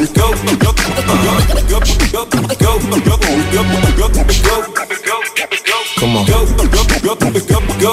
Come on.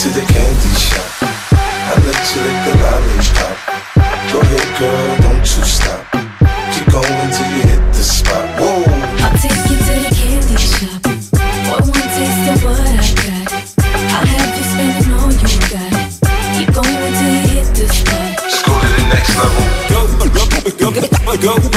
To the candy shop, I let you lick the lollipop. Go ahead, girl, don't you stop. Keep going till you hit the spot. Whoa. I'll take you to the candy shop. One taste of what I got. I'll have you spending all you got. Keep going till you hit the spot. Let's go to the next level. Go,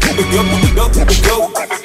on. Go.